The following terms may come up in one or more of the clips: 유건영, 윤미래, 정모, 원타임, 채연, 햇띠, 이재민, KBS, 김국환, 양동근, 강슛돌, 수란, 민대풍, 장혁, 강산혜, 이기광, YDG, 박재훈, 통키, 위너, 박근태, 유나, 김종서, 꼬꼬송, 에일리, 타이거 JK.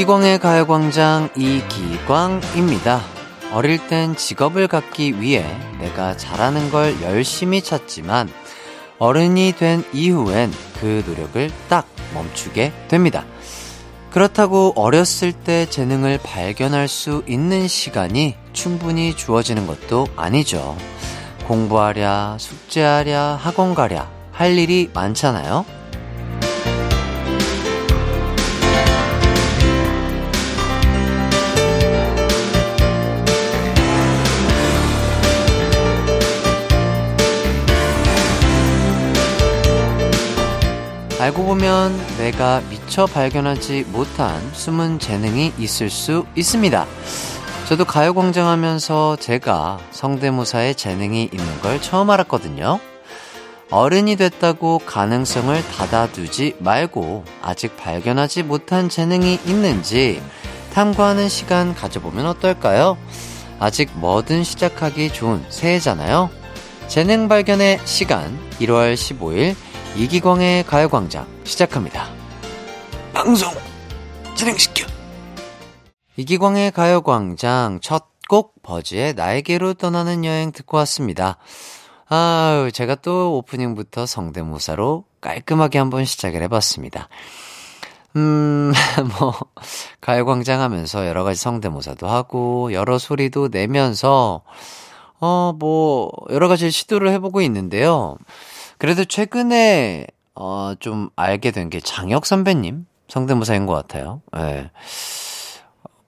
이기광의 가요광장 이기광입니다. 어릴 땐 직업을 갖기 위해 내가 잘하는 걸 열심히 찾지만 어른이 된 이후엔 그 노력을 딱 멈추게 됩니다. 그렇다고 어렸을 때 재능을 발견할 수 있는 시간이 충분히 주어지는 것도 아니죠. 공부하랴, 숙제하랴, 학원 가랴 할 일이 많잖아요. 알고 보면 내가 미처 발견하지 못한 숨은 재능이 있을 수 있습니다. 저도 가요광장 하면서 제가 성대모사에 재능이 있는 걸 처음 알았거든요. 어른이 됐다고 가능성을 닫아두지 말고 아직 발견하지 못한 재능이 있는지 탐구하는 시간 가져보면 어떨까요? 아직 뭐든 시작하기 좋은 새해잖아요. 재능 발견의 시간 1월 15일 이기광의 가요광장 시작합니다. 방송 진행시켜. 이기광의 가요광장 첫 곡 버즈의 나에게로 떠나는 여행 듣고 왔습니다. 아유, 제가 또 오프닝부터 성대모사로 깔끔하게 한번 시작을 해봤습니다. 가요광장 하면서 여러 가지 성대모사도 하고 여러 소리도 내면서 여러 가지 시도를 해보고 있는데요. 그래도 최근에 좀 알게 된 게 장혁 선배님 성대모사인 것 같아요. 예.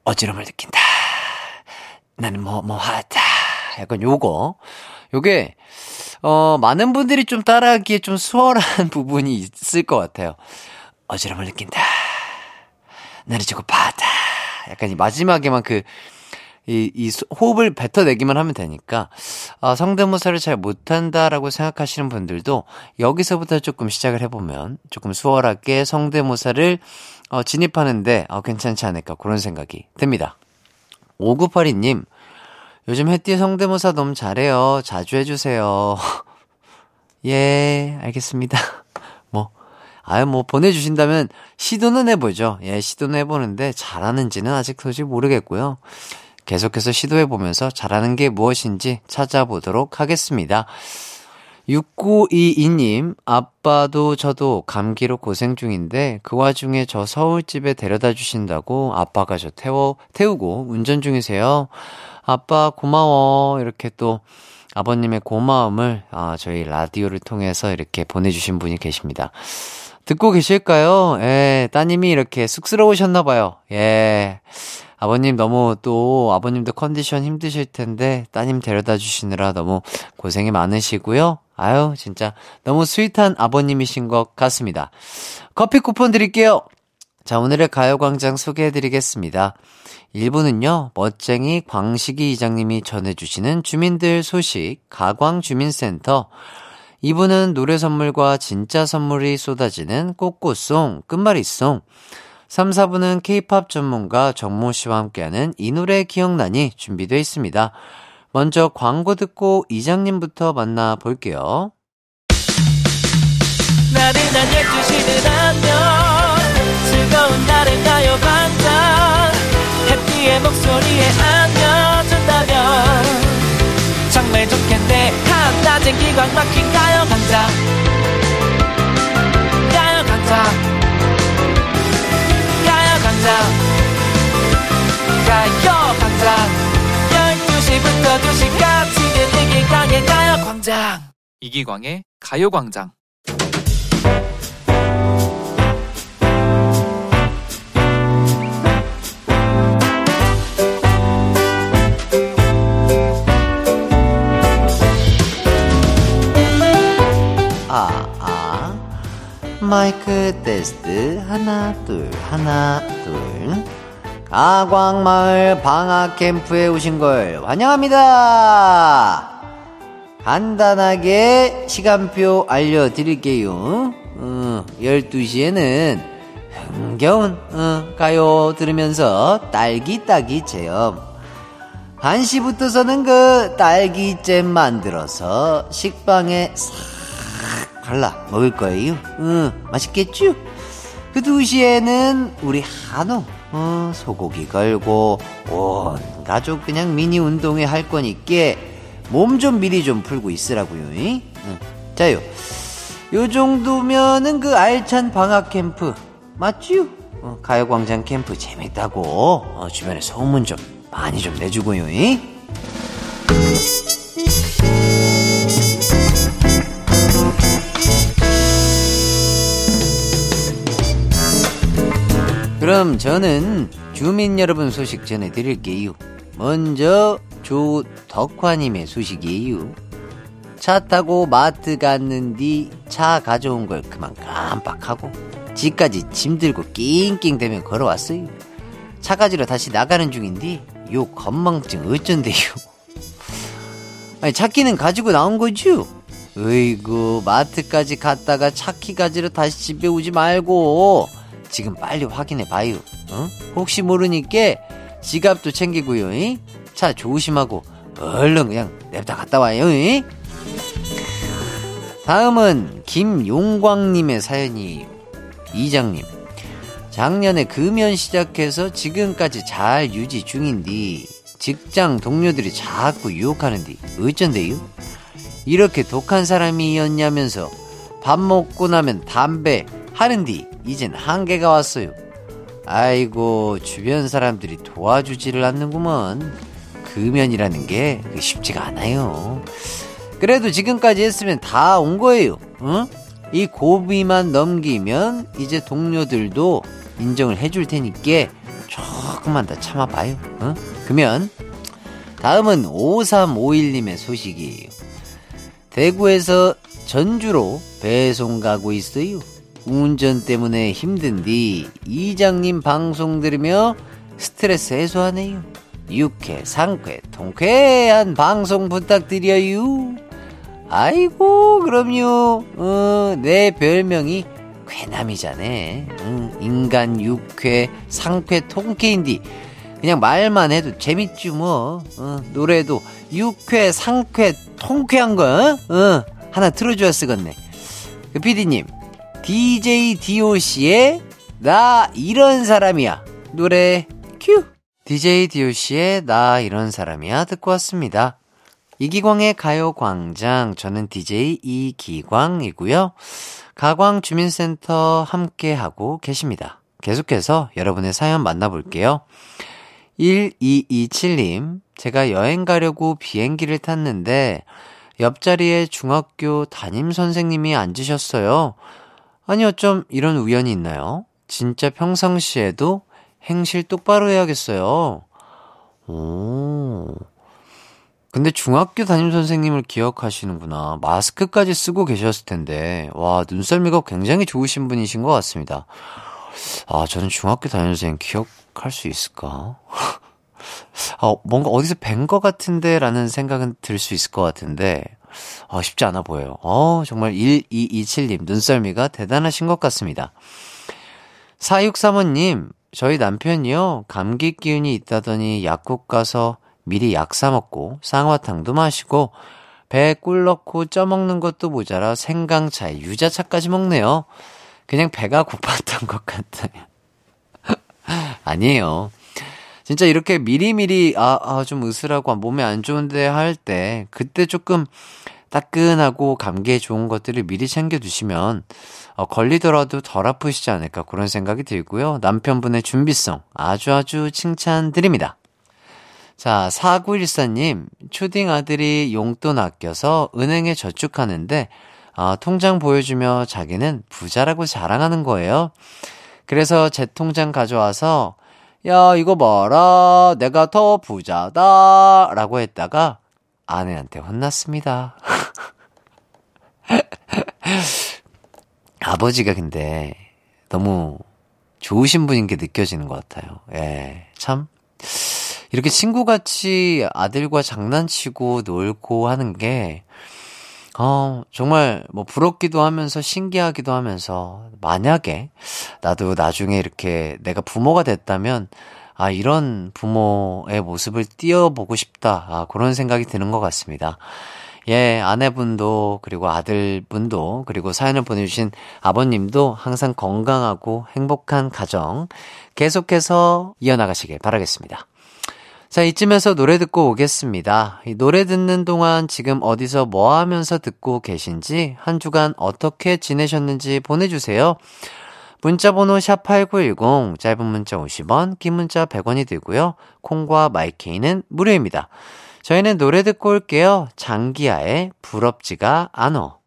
어지럼을 느낀다. 나는 하다. 약간 요거. 요게 많은 분들이 좀 따라하기에 좀 수월한 부분이 있을 것 같아요. 어지럼을 느낀다. 나는 조급하다. 약간 이 마지막에만 그 이 호흡을 뱉어내기만 하면 되니까 성대모사를 잘 못한다라고 생각하시는 분들도 여기서부터 조금 시작을 해보면 조금 수월하게 성대모사를 진입하는데 괜찮지 않을까 그런 생각이 듭니다. 5982님, 요즘 햇띠 성대모사 너무 잘해요. 자주 해주세요. 예, 알겠습니다. 보내주신다면 시도는 해보죠. 예, 시도는 해보는데 잘하는지는 아직 솔직히 모르겠고요. 계속해서 시도해보면서 잘하는 게 무엇인지 찾아보도록 하겠습니다. 6922님, 아빠도 저도 감기로 고생 중인데 그 와중에 저 서울집에 데려다 주신다고 아빠가 저 태우고 운전 중이세요. 아빠 고마워. 이렇게 또 아버님의 고마움을 저희 라디오를 통해서 이렇게 보내주신 분이 계십니다. 듣고 계실까요? 예, 따님이 이렇게 쑥스러우셨나 봐요. 예, 아버님 너무 또 아버님도 컨디션 힘드실 텐데 따님 데려다 주시느라 너무 고생이 많으시고요. 아유, 진짜 너무 스윗한 아버님이신 것 같습니다. 커피 쿠폰 드릴게요. 자, 오늘의 가요광장 소개해드리겠습니다. 1부는요, 멋쟁이 광식이 이장님이 전해주시는 주민들 소식 가광주민센터, 2부는 노래 선물과 진짜 선물이 쏟아지는 꽃꽃송, 끝말잇송, 3, 4부는 K-POP 전문가 정모 씨와 함께하는 이 노래 기억나니 준비되어 있습니다. 먼저 광고 듣고 이장님부터 만나볼게요. 나른한 12시는 안녕, 즐거운 날의 가요광장, 해피의 목소리에 안겨준다면 정말 좋겠네. 한낮엔 기광 막힌 가요광장, 가요광장, 가요광장 12시부터 2시까지는 이기광의 가요광장. 이기광의 가요광장. 마이크 테스트 하나 둘 하나 둘. 가광마을 방학 캠프에 오신 걸 환영합니다. 간단하게 시간표 알려드릴게요. 12시에는 흥겨운 가요 들으면서 딸기 따기 체험, 1시부터서는 그 딸기잼 만들어서 식빵에 싹 갈라 먹을 거예요. 맛있겠죠? 그 2시에는 우리 한우 소고기 걸고 온 가족 그냥 미니 운동회 할 거니까 몸 좀 미리 좀 풀고 있으라고요. 자요, 요 정도면은 그 알찬 방학 캠프 맞지요? 가요광장 캠프 재밌다고 주변에 소문 좀 많이 좀 내주고요. 그럼 저는 주민 여러분 소식 전해드릴게요. 먼저 조덕화님의 소식이에요. 차 타고 마트 갔는디 차 가져온 걸 그만 깜빡하고 집까지 짐 들고 낑낑대며 걸어왔어요. 차 가지러 다시 나가는 중인데 요 건망증 어쩐대요. 아니, 차키는 가지고 나온 거죠? 어이구, 마트까지 갔다가 차키 가지러 다시 집에 오지 말고 지금 빨리 확인해봐요. 혹시 모르니까 지갑도 챙기고요. 차 조심하고 얼른 그냥 냅다 갔다 와요. 다음은 김용광님의 사연이에요. 이장님, 작년에 금연 시작해서 지금까지 잘 유지 중인데 직장 동료들이 자꾸 유혹하는데 어쩐데요? 이렇게 독한 사람이었냐면서 밥 먹고 나면 담배 하는데 이젠 한계가 왔어요. 아이고, 주변 사람들이 도와주지를 않는구먼. 금연이라는 게 쉽지가 않아요. 그래도 지금까지 했으면 다 온 거예요. 이 고비만 넘기면 이제 동료들도 인정을 해줄 테니까 조금만 더 참아봐요. 금연. 다음은 5351님의 소식이에요. 대구에서 전주로 배송 가고 있어요. 운전 때문에 힘든디 이장님 방송 들으며 스트레스 해소하네요. 유쾌, 상쾌, 통쾌한 방송 부탁드려요. 아이고, 그럼요. 내 별명이 쾌남이자네. 인간 유쾌, 상쾌, 통쾌인디 그냥 말만 해도 재밌지 뭐. 노래도 유쾌, 상쾌, 통쾌한 거 하나 틀어줘야 쓰겠네. 그 PD님, DJ DOC의 나 이런 사람이야 노래 큐. DJ DOC의 나 이런 사람이야 듣고 왔습니다. 이기광의 가요광장, 저는 DJ 이기광이고요. 가광주민센터 함께하고 계십니다. 계속해서 여러분의 사연 만나볼게요. 1227님, 제가 여행 가려고 비행기를 탔는데 옆자리에 중학교 담임선생님이 앉으셨어요. 아니, 어쩜 이런 우연이 있나요? 진짜 평상시에도 행실 똑바로 해야겠어요. 오, 근데 중학교 담임선생님을 기억하시는구나. 마스크까지 쓰고 계셨을 텐데. 와, 눈썰미가 굉장히 좋으신 분이신 것 같습니다. 아, 저는 중학교 담임선생님 기억할 수 있을까? 아, 뭔가 어디서 뵌 것 같은데 라는 생각은 들 수 있을 것 같은데 쉽지 않아 보여요. 정말 1227님 눈썰미가 대단하신 것 같습니다. 4635님, 저희 남편이요, 감기 기운이 있다더니 약국 가서 미리 약 사 먹고 쌍화탕도 마시고 배에 꿀 넣고 쪄 먹는 것도 모자라 생강차에 유자차까지 먹네요. 그냥 배가 고팠던 것 같아요. 아니에요. 진짜 이렇게 미리미리 좀 으스라고 몸에 안 좋은데 할 때 그때 조금 따끈하고 감기에 좋은 것들을 미리 챙겨두시면 걸리더라도 덜 아프시지 않을까 그런 생각이 들고요. 남편분의 준비성 아주아주 칭찬드립니다. 자, 4914님, 초딩 아들이 용돈 아껴서 은행에 저축하는데 통장 보여주며 자기는 부자라고 자랑하는 거예요. 그래서 제 통장 가져와서 야, 이거 봐라, 내가 더 부자다 라고 했다가 아내한테 혼났습니다. 아버지가 근데 너무 좋으신 분인 게 느껴지는 것 같아요. 예, 참 이렇게 친구같이 아들과 장난치고 놀고 하는 게 정말 뭐 부럽기도 하면서 신기하기도 하면서, 만약에 나도 나중에 이렇게 내가 부모가 됐다면 이런 부모의 모습을 띄워보고 싶다, 그런 생각이 드는 것 같습니다. 예, 아내분도 그리고 아들분도 그리고 사연을 보내주신 아버님도 항상 건강하고 행복한 가정 계속해서 이어나가시길 바라겠습니다. 자, 이쯤에서 노래 듣고 오겠습니다. 이 노래 듣는 동안 지금 어디서 뭐 하면서 듣고 계신지, 한 주간 어떻게 지내셨는지 보내주세요. 문자번호 샵8910, 짧은 문자 50원, 긴 문자 100원이 들고요. 콩과 마이케이는 무료입니다. 저희는 노래 듣고 올게요. 장기야의 부럽지가 않어.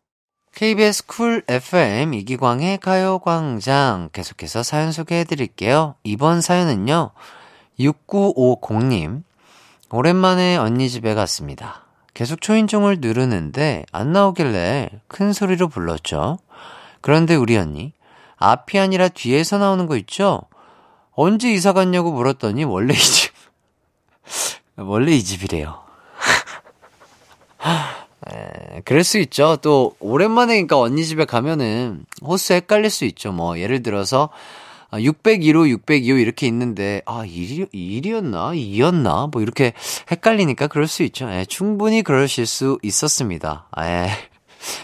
KBS 쿨 FM 이기광의 가요광장, 계속해서 사연 소개해드릴게요. 이번 사연은요, 6950님, 오랜만에 언니 집에 갔습니다. 계속 초인종을 누르는데 안 나오길래 큰 소리로 불렀죠. 그런데 우리 언니, 앞이 아니라 뒤에서 나오는 거 있죠? 언제 이사 갔냐고 물었더니 원래 이 집이래요. 그럴 수 있죠. 또 오랜만에, 그러니까 언니 집에 가면은 호수 헷갈릴 수 있죠. 뭐 예를 들어서 601호, 602호 이렇게 있는데, 아, 1이었나? 2였나? 뭐 이렇게 헷갈리니까 그럴 수 있죠. 예, 충분히 그러실 수 있었습니다. 예.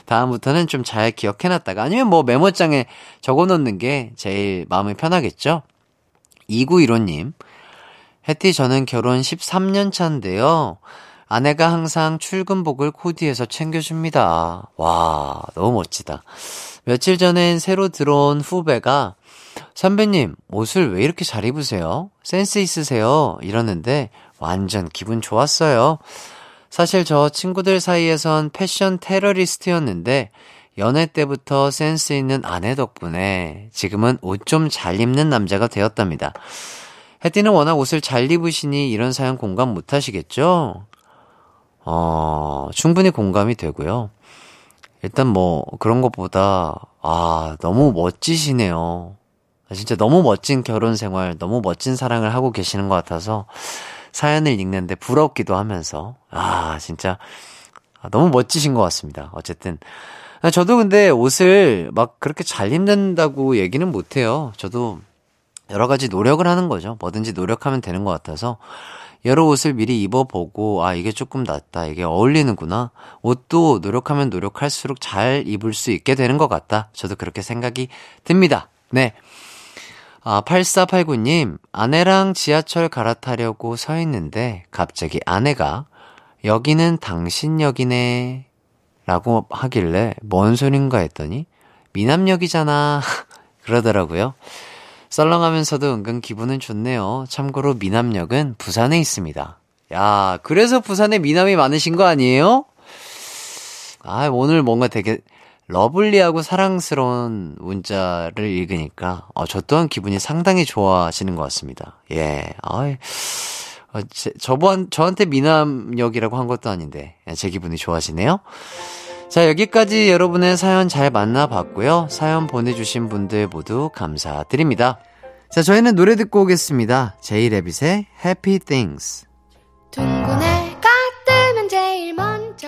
다음부터는 좀 잘 기억해놨다가, 아니면 뭐 메모장에 적어놓는 게 제일 마음이 편하겠죠? 2915님, 해띠, 저는 결혼 13년 차인데요. 아내가 항상 출근복을 코디해서 챙겨줍니다. 와, 너무 멋지다. 며칠 전엔 새로 들어온 후배가, 선배님, 옷을 왜 이렇게 잘 입으세요? 센스 있으세요? 이러는데 완전 기분 좋았어요. 사실 저 친구들 사이에선 패션 테러리스트였는데 연애 때부터 센스 있는 아내 덕분에 지금은 옷 좀 잘 입는 남자가 되었답니다. 해띠는 워낙 옷을 잘 입으시니 이런 사연 공감 못하시겠죠? 충분히 공감이 되고요. 일단 뭐 그런 것보다, 아, 너무 멋지시네요. 진짜 너무 멋진 결혼 생활, 너무 멋진 사랑을 하고 계시는 것 같아서 사연을 읽는데 부럽기도 하면서, 아, 진짜 너무 멋지신 것 같습니다. 어쨌든 저도 근데 옷을 막 그렇게 잘 입는다고 얘기는 못해요. 저도 여러 가지 노력을 하는 거죠. 뭐든지 노력하면 되는 것 같아서 여러 옷을 미리 입어보고, 아, 이게 조금 낫다, 이게 어울리는구나, 옷도 노력하면 노력할수록 잘 입을 수 있게 되는 것 같다, 저도 그렇게 생각이 듭니다. 네. 8489님, 아내랑 지하철 갈아타려고 서 있는데 갑자기 아내가 여기는 당신역이네 라고 하길래 뭔 소린가 했더니 미남역이잖아 그러더라고요. 썰렁하면서도 은근 기분은 좋네요. 참고로 미남역은 부산에 있습니다. 야, 그래서 부산에 미남이 많으신 거 아니에요? 아, 오늘 뭔가 되게 러블리하고 사랑스러운 문자를 읽으니까 저 또한 기분이 상당히 좋아지는 것 같습니다. 예, 저한테 미남역이라고 한 것도 아닌데 제 기분이 좋아지네요. 자, 여기까지 여러분의 사연 잘 만나봤고요. 사연 보내주신 분들 모두 감사드립니다. 자, 저희는 노래 듣고 오겠습니다. 제이레빗의 Happy Things. 둥근해가 뜨면 제일 먼저.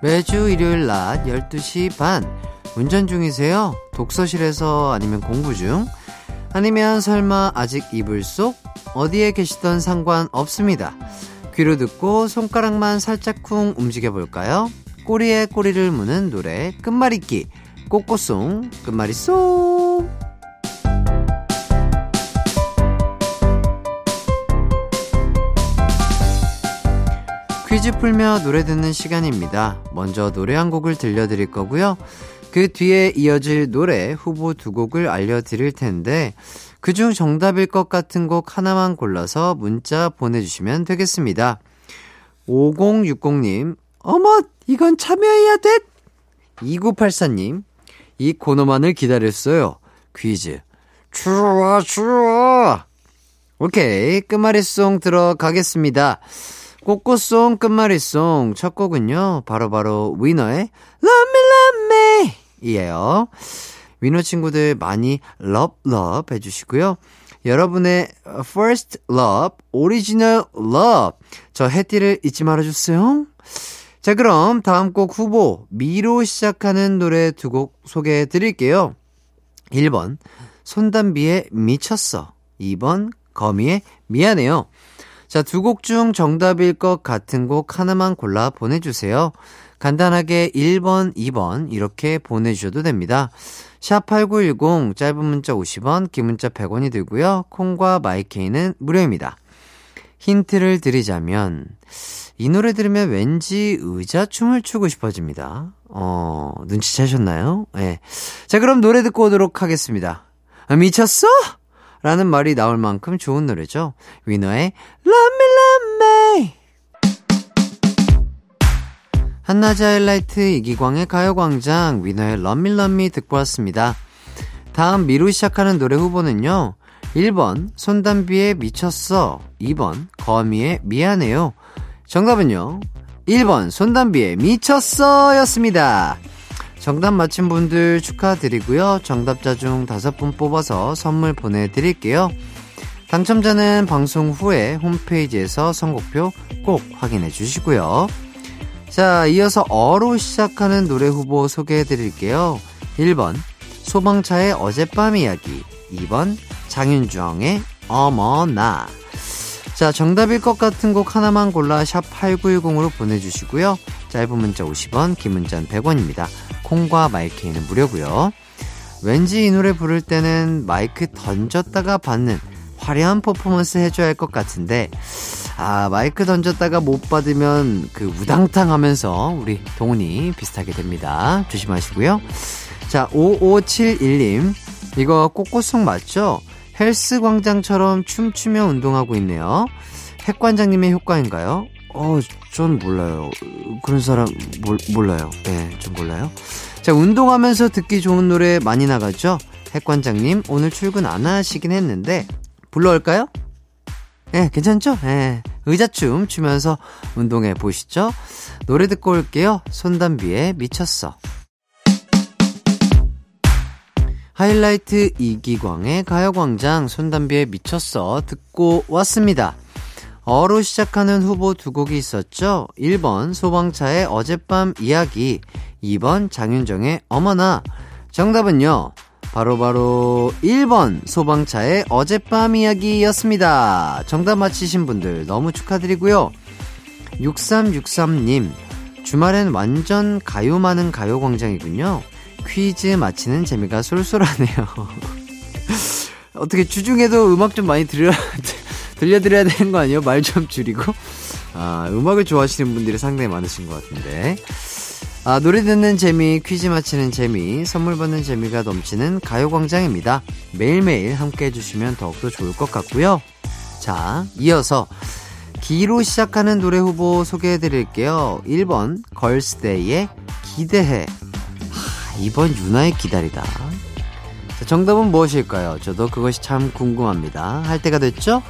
매주 일요일 낮 12시 반, 운전 중이세요? 독서실에서, 아니면 공부 중, 아니면 설마 아직 이불 속? 어디에 계시던 상관없습니다. 귀로 듣고 손가락만 살짝쿵 움직여볼까요? 꼬리에 꼬리를 무는 노래 끝말잇기 꼬꼬송 끝말잇송. 퀴즈 풀며 노래 듣는 시간입니다. 먼저 노래 한 곡을 들려드릴 거고요. 그 뒤에 이어질 노래 후보 두 곡을 알려드릴 텐데, 그중 정답일 것 같은 곡 하나만 골라서 문자 보내주시면 되겠습니다. 5060님, 어머, 이건 참여해야 돼! 2984님, 이 코너만을 기다렸어요. 퀴즈, 추워, 추워! 오케이, 끝말잇송 들어가겠습니다. 꼬꼬송 끝말잇송 첫 곡은요, 바로바로 위너의 Love Me Love Me 이에요. 위너 친구들 많이 Love Love 해주시고요. 여러분의 First Love, Original Love, 저 해띠를 잊지 말아주세요. 자, 그럼 다음 곡 후보 미로 시작하는 노래 두 곡 소개해드릴게요. 1번 손담비의 미쳤어, 2번 거미의 미안해요. 자, 두 곡 중 정답일 것 같은 곡 하나만 골라 보내주세요. 간단하게 1번, 2번 이렇게 보내주셔도 됩니다. 샵8910 짧은 문자 50원, 긴 문자 100원이 들고요. 콩과 마이케이는 무료입니다. 힌트를 드리자면 이 노래 들으면 왠지 의자춤을 추고 싶어집니다. 눈치채셨나요? 네. 자, 그럼 노래 듣고 오도록 하겠습니다. 아, 미쳤어? 라는 말이 나올 만큼 좋은 노래죠. 위너의 Love Me Love Me. 한낮의 하이라이트 이기광의 가요광장, 위너의 Love Me Love Me 듣고 왔습니다. 다음 미루 시작하는 노래 후보는요, 1번 손담비의 미쳤어, 2번 거미의 미안해요. 정답은요, 1번 손담비의 미쳤어 였습니다. 정답 맞힌 분들 축하드리고요. 정답자 중 5분 뽑아서 선물 보내드릴게요. 당첨자는 방송 후에 홈페이지에서 선곡표 꼭 확인해 주시고요. 자, 이어서 어로 시작하는 노래 후보 소개해 드릴게요. 1번 소방차의 어젯밤 이야기, 2번 장윤정의 어머나. 자, 정답일 것 같은 곡 하나만 골라 샵 8910으로 보내주시고요. 짧은 문자 50원, 긴 문자는 100원입니다. 콩과 마이크는 무료고요. 왠지 이 노래 부를 때는 마이크 던졌다가 받는 화려한 퍼포먼스 해줘야 할 것 같은데, 아, 마이크 던졌다가 못 받으면 그 우당탕 하면서 우리 동훈이 비슷하게 됩니다. 조심하시고요. 자, 5571님, 이거 꼬꼬송 맞죠? 헬스광장처럼 춤추며 운동하고 있네요. 핵관장님의 효과인가요? 전 몰라요. 그런 사람 몰라요. 네, 전 몰라요. 자, 운동하면서 듣기 좋은 노래 많이 나가죠? 핵관장님, 오늘 출근 안 하시긴 했는데 불러올까요? 네, 괜찮죠? 네, 의자춤 추면서 운동해 보시죠. 노래 듣고 올게요. 손담비의 미쳤어. 하이라이트 이기광의 가요광장, 손담비의 미쳤어 듣고 왔습니다. 어로 시작하는 후보 두 곡이 있었죠. 1번 소방차의 어젯밤 이야기, 2번 장윤정의 어머나. 정답은요, 바로바로 1번 소방차의 어젯밤 이야기였습니다. 정답 맞히신 분들 너무 축하드리고요. 6363님, 주말엔 완전 가요 많은 가요광장이군요. 퀴즈 맞히는 재미가 쏠쏠하네요. 어떻게 주중에도 음악 좀 많이 들려드려야 되는 거 아니에요? 말 좀 줄이고. 아, 음악을 좋아하시는 분들이 상당히 많으신 것 같은데. 아, 노래 듣는 재미, 퀴즈 맞히는 재미, 선물 받는 재미가 넘치는 가요광장입니다. 매일매일 함께 해주시면 더욱더 좋을 것 같고요. 자, 이어서 기로 시작하는 노래 후보 소개해드릴게요. 1번 걸스데이의 기대해, 2번 유나의 기다리다. 자, 정답은 무엇일까요? 저도 그것이 참 궁금합니다. 할 때가 됐죠?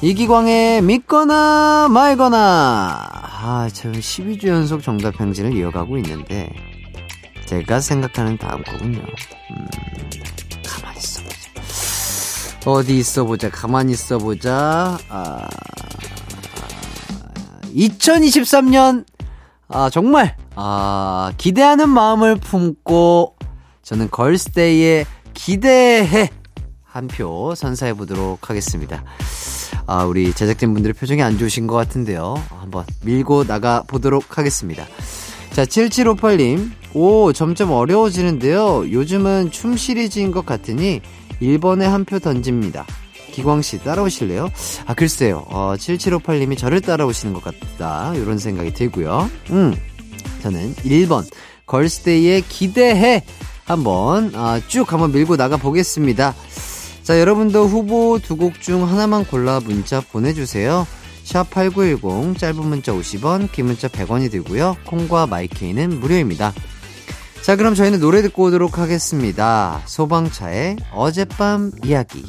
이기광의 믿거나 말거나. 아, 참 12주 연속 정답 행진을 이어가고 있는데 제가 생각하는 다음 곡은요, 가만히 있어보자. 아, 2023년, 정말 기대하는 마음을 품고 저는 걸스데이의 기대해 한 표 선사해 보도록 하겠습니다. 아, 우리 제작진분들의 표정이 안 좋으신 것 같은데요. 한번 밀고 나가 보도록 하겠습니다. 자, 7758님, 오, 점점 어려워지는데요. 요즘은 춤 시리즈인 것 같으니 1번에 한 표 던집니다. 기광씨 따라오실래요? 아, 글쎄요, 7758님이 저를 따라오시는 것 같다, 이런 생각이 들고요. 저는 1번 걸스데이의 기대해 한번 쭉 한번 밀고 나가보겠습니다. 자, 여러분도 후보 두 곡 중 하나만 골라 문자 보내주세요. 샵8910 짧은 문자 50원, 긴 문자 100원이 들고요. 콩과 마이케이는 무료입니다. 자, 그럼 저희는 노래 듣고 오도록 하겠습니다. 소방차의 어젯밤 이야기.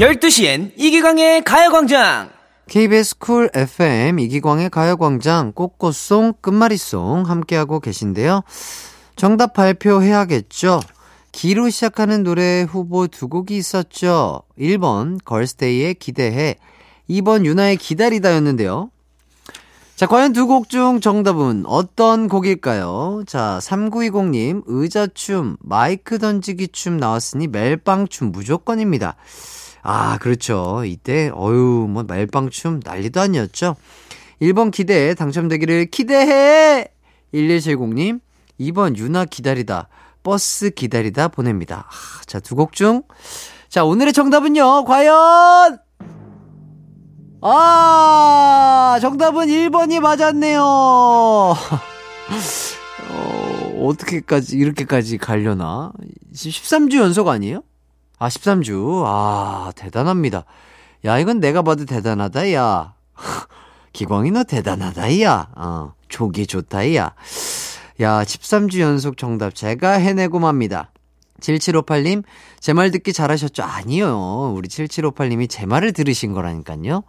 12시엔 이기광의 가요광장. KBS 쿨 FM 이기광의 가요광장 꽃꽃송 끝말잇송 함께하고 계신데요. 정답 발표해야겠죠. 기로 시작하는 노래 후보 두 곡이 있었죠. 1번 걸스데이의 기대해, 2번 유나의 기다리다였는데요. 자, 과연 두 곡 중 정답은 어떤 곡일까요? 자, 3920님 의자춤, 마이크 던지기 춤 나왔으니 멜빵춤 무조건입니다. 아, 그렇죠. 이때 뭐 멜빵춤 난리도 아니었죠. 1번 기대해 당첨되기를 기대해. 1170님 2번 유나 기다리다, 버스 기다리다 보냅니다. 아, 자, 두 곡 중 자, 오늘의 정답은요. 과연 정답은 1번이 맞았네요. 어떻게까지 이렇게까지 가려나? 13주 연속 아니에요? 13주. 대단합니다. 야, 이건 내가 봐도 대단하다, 야. 기광이 너 대단하다, 야. 조기 좋다, 야. 야, 13주 연속 정답 제가 해내고 맙니다. 7758님, 제 말 듣기 잘하셨죠? 아니요. 우리 7758님이 제 말을 들으신 거라니까요.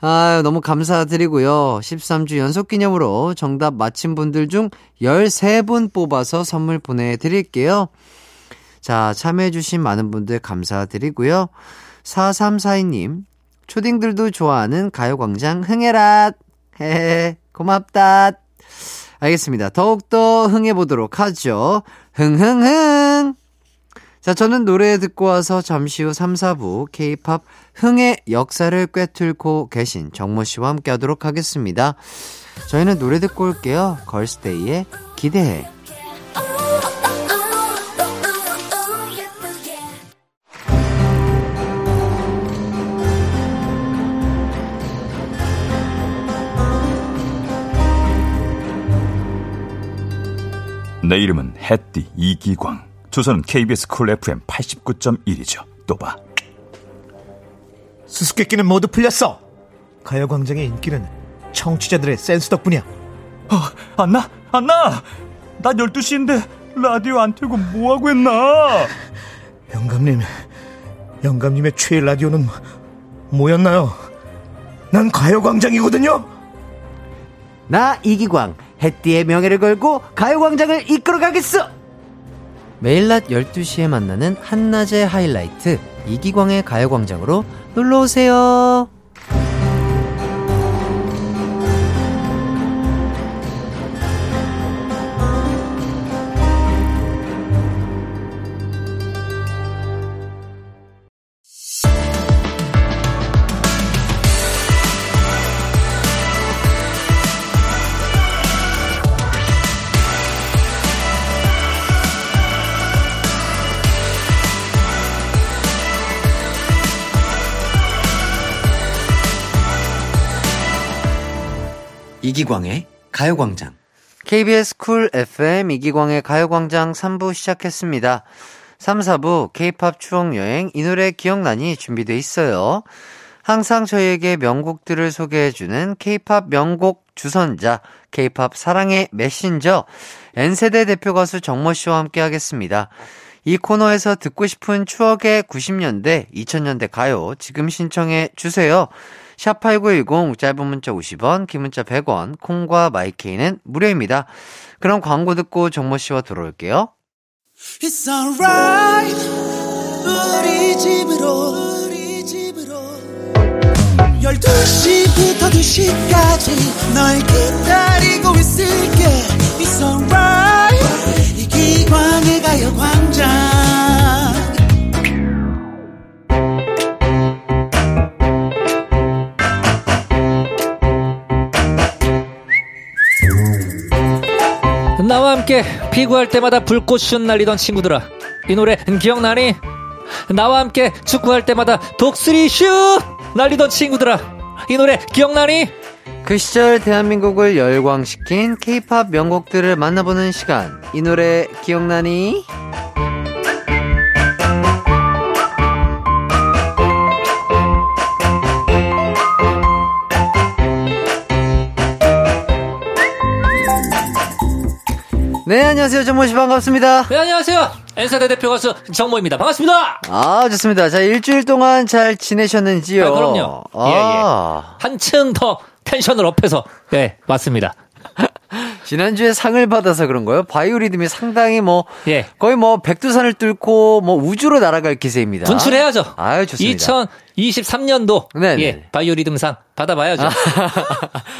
너무 감사드리고요. 13주 연속 기념으로 정답 맞힌 분들 중 13분 뽑아서 선물 보내드릴게요. 자, 참여해주신 많은 분들 감사드리고요. 4342님, 초딩들도 좋아하는 가요광장 흥해라. 고맙다. 알겠습니다. 더욱더 흥해보도록 하죠. 흥흥흥. 자, 저는 노래 듣고 와서 잠시 후 3, 4부 K-POP 흥의 역사를 꿰뚫고 계신 정모 씨와 함께 하도록 하겠습니다. 저희는 노래 듣고 올게요. 걸스데이의 기대해. 내 이름은 햇띠 이기광, 주소는 KBS 쿨 FM 89.1이죠. 또 봐. 수수께끼는 모두 풀렸어. 가요광장의 인기는 청취자들의 센스 덕분이야. 안나! 나 12시인데 라디오 안 틀고 뭐하고 했나? 영감님의 최애 라디오는 뭐였나요? 난 가요광장이거든요. 나 이기광, 햇띠의 명예를 걸고 가요광장을 이끌어가겠어. 매일 낮 12시에 만나는 한낮의 하이라이트, 이기광의 가요광장으로 놀러오세요. 이기광의 가요광장. KBS 쿨 FM 이기광의 가요광장 3부 시작했습니다. 3, 4부 K-POP 추억여행, 이 노래 기억나니 준비되어 있어요. 항상 저희에게 명곡들을 소개해주는 K-POP 명곡 주선자, K-POP 사랑의 메신저, N세대 대표 가수 정모 씨와 함께 하겠습니다. 이 코너에서 듣고 싶은 추억의 90년대, 2000년대 가요 지금 신청해 주세요. 샵8910, 짧은 문자 50원, 긴 문자 100원, 콩과 마이케이는 무료입니다. 그럼 광고 듣고 정모씨와 돌아올게요. It's alright, 우리 집으로 12시부터 2시까지 널 기다리고 있을게. It's alright, 이기광의 가요광장. 나와 함께 피구할 때마다 불꽃슛 날리던 친구들아, 이 노래 기억나니? 나와 함께 축구할 때마다 독수리슛 날리던 친구들아, 이 노래 기억나니? 그 시절 대한민국을 열광시킨 K-POP 명곡들을 만나보는 시간, 이 노래 기억나니? 네, 안녕하세요. 정모 씨 반갑습니다. 네, 안녕하세요. N세대 대표 가수 정모입니다. 반갑습니다. 아, 좋습니다. 자, 일주일 동안 잘 지내셨는지요? 아, 그럼요. 아. 예, 예. 한층 더 텐션을 업해서. 네, 맞습니다. 지난주에 상을 받아서 그런 거요? 바이오리듬이 상당히 뭐, 예. 거의 뭐, 백두산을 뚫고 뭐, 우주로 날아갈 기세입니다. 분출해야죠. 아유, 좋습니다. 2023년도. 네네. 예, 바이오리듬상 받아봐야죠.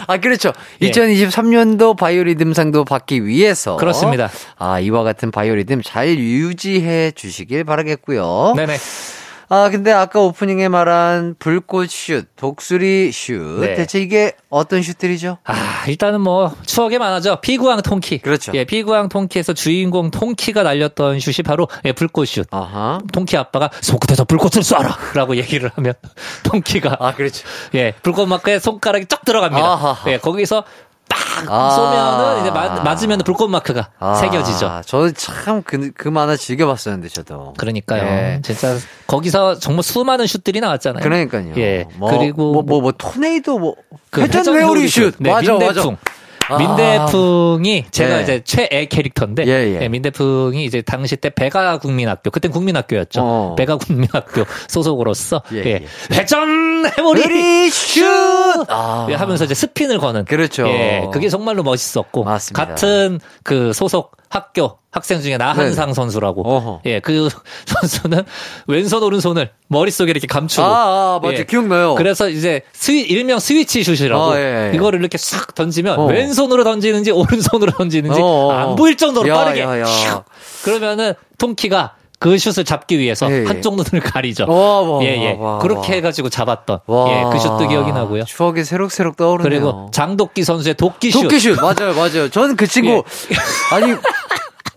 아, 그렇죠. 예. 2023년도 바이오리듬상도 받기 위해서. 그렇습니다. 아, 이와 같은 바이오리듬 잘 유지해 주시길 바라겠고요. 네네. 아, 근데 아까 오프닝에 말한 불꽃 슛, 독수리 슛. 네. 대체 이게 어떤 슛들이죠? 아, 일단은 뭐, 추억에 많아죠. 피구왕 통키. 그렇죠. 예, 피구왕 통키에서 주인공 통키가 날렸던 슛이 바로, 예, 불꽃 슛. 아하. 통키 아빠가 손끝에서 불꽃을 쏴라! 라고 얘기를 하면, 통키가. 아, 그렇죠. 예, 불꽃 마크에 손가락이 쫙 들어갑니다. 아하. 예, 거기서, 딱 쏘면은 이제 맞으면 불꽃 마크가 새겨지죠. 저도 참 그 만화 즐겨봤었는데 저도. 그러니까요. 예. 진짜 거기서 정말 수많은 슛들이 나왔잖아요. 그러니까요. 예. 뭐, 그리고 뭐 토네이도 뭐 그 회전 회오리 슛. 네, 맞아, 민대풍. 맞아. 민대풍이 제가 예. 이제 최애 캐릭터인데 예, 예. 예, 민대풍이 이제 당시 때 백아국민학교 그땐 국민학교였죠. 백아국민학교 소속으로서 예, 예. 예. 회전 회오리 슛. 아. 하면서 이제 스핀을 거는. 그렇죠. 예, 그게 정말로 멋있었고. 맞습니다. 같은 그 소속 학교 학생 중에 나한상 선수라고. 어허. 예, 그 선수는 왼손 오른손을 머릿속에 이렇게 감추고. 아, 맞죠. 예. 기억나요. 그래서 이제 일명 스위치 슛이라고. 예, 예. 이거를 이렇게 싹 던지면 왼손으로 던지는지 오른손으로 던지는지 안 보일 정도로 빠르게. 슉. 그러면은 통키가 그 슛을 잡기 위해서 예, 예. 한쪽 눈을 가리죠. 와, 예, 예. 와, 그렇게 해가지고 잡았던 예, 그 슛도 기억이 나고요. 추억이 새록새록 떠오르네요. 그리고 장도끼 선수의 도끼슛. 도끼슛 맞아요, 맞아요. 저는 그 친구 예. 아니